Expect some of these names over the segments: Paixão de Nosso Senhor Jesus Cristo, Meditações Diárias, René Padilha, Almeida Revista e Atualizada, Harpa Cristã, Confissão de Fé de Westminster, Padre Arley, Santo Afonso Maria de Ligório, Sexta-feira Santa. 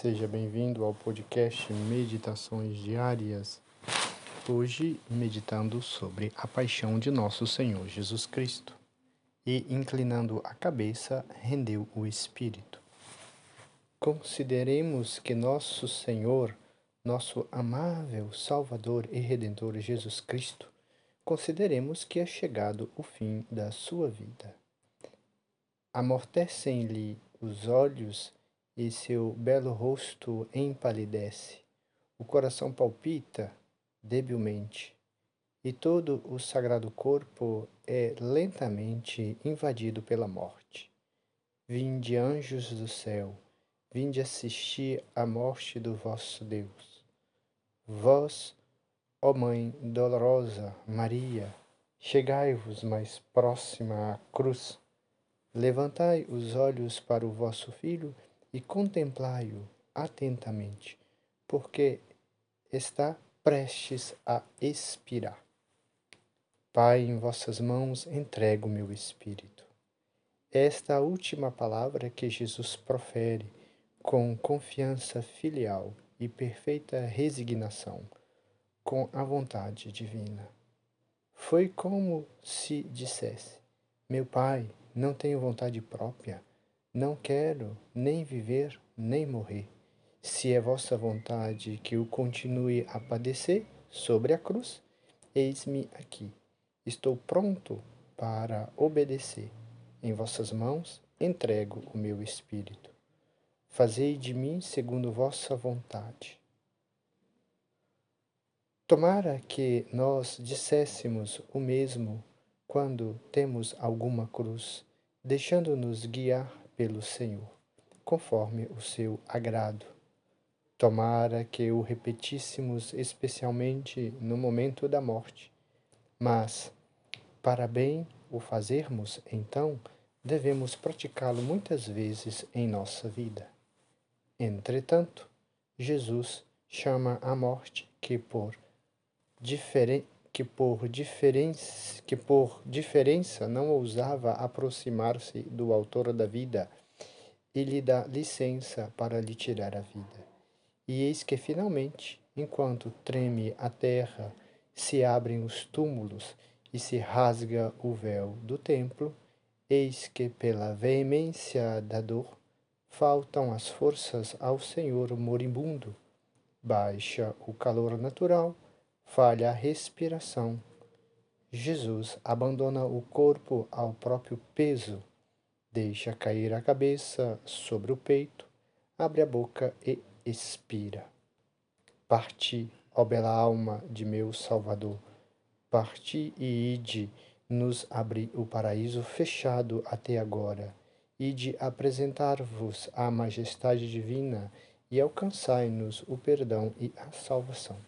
Seja bem-vindo ao podcast Meditações Diárias. Hoje, meditando sobre a paixão de Nosso Senhor Jesus Cristo. E, inclinando a cabeça, rendeu o espírito. Consideremos que Nosso Senhor, nosso amável Salvador e Redentor Jesus Cristo, consideremos que é chegado o fim da sua vida. Amortecem-lhe os olhos e seu belo rosto empalidece. O coração palpita debilmente e todo o sagrado corpo é lentamente invadido pela morte. Vinde, anjos do céu, vinde assistir à morte do vosso Deus. Vós, ó Mãe dolorosa Maria, chegai-vos mais próxima à cruz. Levantai os olhos para o vosso Filho e contemplai-o atentamente, porque está prestes a expirar. Pai, em vossas mãos entrego o meu espírito. Esta a última palavra que Jesus profere com confiança filial e perfeita resignação, com a vontade divina. Foi como se dissesse: meu Pai, não tenho vontade própria, não quero nem viver nem morrer. Se é vossa vontade que eu continue a padecer sobre a cruz, eis-me aqui. Estou pronto para obedecer. Em vossas mãos entrego o meu espírito. Fazei de mim segundo vossa vontade. Tomara que nós disséssemos o mesmo quando temos alguma cruz, deixando-nos guiar pelo Senhor, conforme o seu agrado. Tomara que o repetíssemos especialmente no momento da morte. Mas, para bem o fazermos, então, devemos praticá-lo muitas vezes em nossa vida. Entretanto, Jesus chama a morte que por diferença não ousava aproximar-se do autor da vida e lhe dá licença para lhe tirar a vida. E eis que finalmente, enquanto treme a terra, se abrem os túmulos e se rasga o véu do templo, eis que pela veemência da dor faltam as forças ao Senhor moribundo. Baixa o calor natural, falha a respiração. Jesus abandona o corpo ao próprio peso, deixa cair a cabeça sobre o peito, abre a boca e expira. Parti, ó bela alma de meu Salvador, parti e ide nos abrir o paraíso fechado até agora, ide apresentar-vos à majestade divina e alcançai-nos o perdão e a salvação.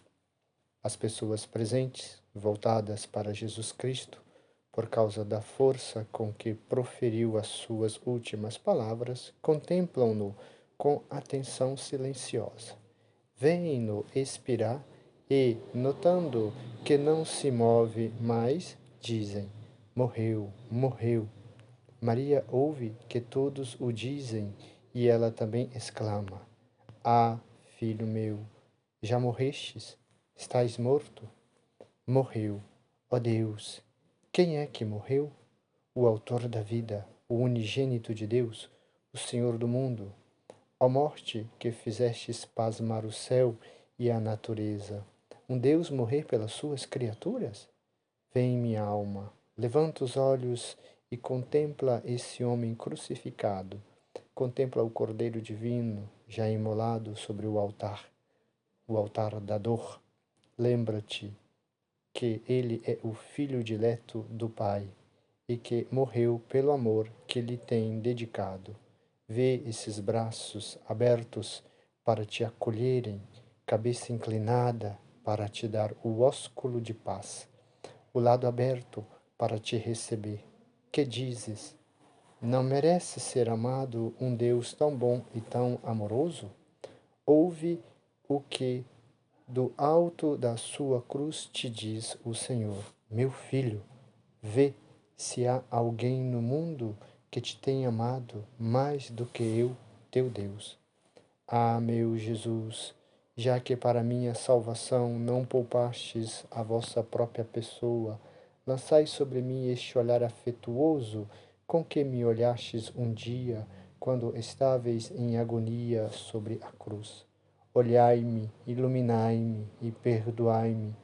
As pessoas presentes, voltadas para Jesus Cristo, por causa da força com que proferiu as suas últimas palavras, contemplam-no com atenção silenciosa. Veem-no expirar e, notando que não se move mais, dizem: morreu, morreu. Maria ouve que todos o dizem e ela também exclama: ah, filho meu, já morrestes? Estás morto? Morreu. Ó Deus, quem é que morreu? O autor da vida, o unigênito de Deus, o Senhor do mundo. Ó morte, que fizestes pasmar o céu e a natureza, um Deus morrer pelas suas criaturas? Vem, minha alma, levanta os olhos e contempla esse homem crucificado. Contempla o Cordeiro Divino, já imolado sobre o altar da dor. Lembra-te que ele é o filho dileto do Pai e que morreu pelo amor que lhe tem dedicado. Vê esses braços abertos para te acolherem, cabeça inclinada para te dar o ósculo de paz, o lado aberto para te receber. Que dizes? Não merece ser amado um Deus tão bom e tão amoroso? Ouve o que do alto da sua cruz te diz o Senhor: meu filho, vê se há alguém no mundo que te tem amado mais do que eu, teu Deus. Ah, meu Jesus, já que para minha salvação não poupastes a vossa própria pessoa, lançai sobre mim este olhar afetuoso com que me olhastes um dia, quando estáveis em agonia sobre a cruz. Olhai-me, iluminai-me e perdoai-me.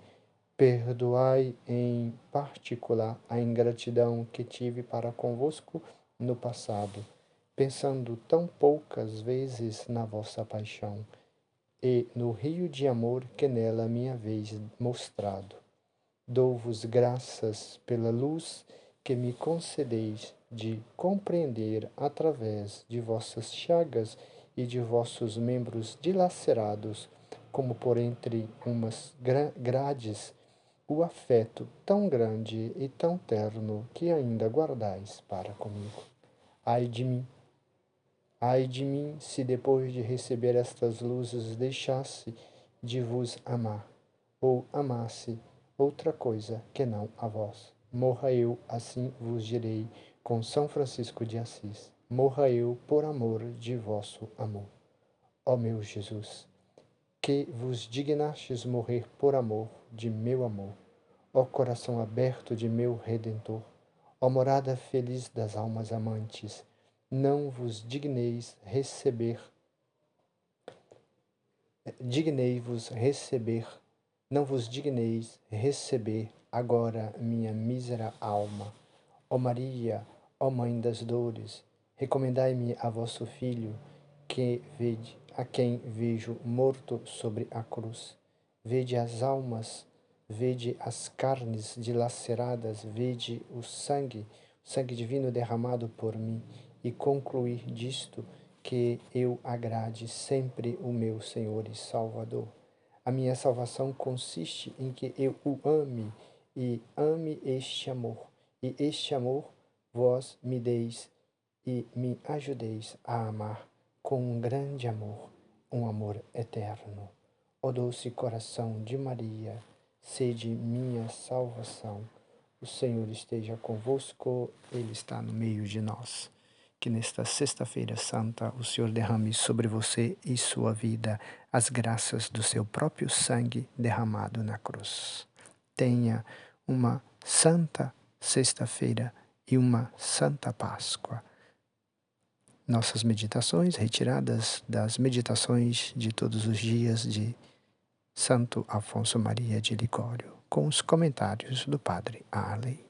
Perdoai em particular a ingratidão que tive para convosco no passado, pensando tão poucas vezes na vossa paixão e no rio de amor que nela me haveis mostrado. Dou-vos graças pela luz que me concedeis de compreender através de vossas chagas e de vossos membros dilacerados, como por entre umas grades, o afeto tão grande e tão terno que ainda guardais para comigo. Ai de mim, se depois de receber estas luzes deixasse de vos amar, ou amasse outra coisa que não a vós. Morra eu, assim vos direi, com São Francisco de Assis. Morra eu por amor de vosso amor. Ó meu Jesus, que vos dignastes morrer por amor de meu amor. Ó coração aberto de meu Redentor. Ó morada feliz das almas amantes. Não vos digneis receber. Não vos digneis receber agora minha mísera alma. Ó Maria, ó Mãe das Dores, recomendai-me a vosso Filho, que vede, a quem vejo morto sobre a cruz. Vede as almas, vede as carnes dilaceradas, vede o sangue divino derramado por mim, e concluir disto que eu agrade sempre o meu Senhor e Salvador. A minha salvação consiste em que eu o ame e ame este amor. E este amor vós me deis e me ajudeis a amar com um grande amor, um amor eterno. Ó doce coração de Maria, sede minha salvação. O Senhor esteja convosco, Ele está no meio de nós. Que nesta Sexta-feira Santa o Senhor derrame sobre você e sua vida as graças do seu próprio sangue derramado na cruz. Tenha uma santa Sexta-feira e uma santa Páscoa. Nossas meditações retiradas das meditações de todos os dias de Santo Afonso Maria de Ligório, com os comentários do Padre Arley.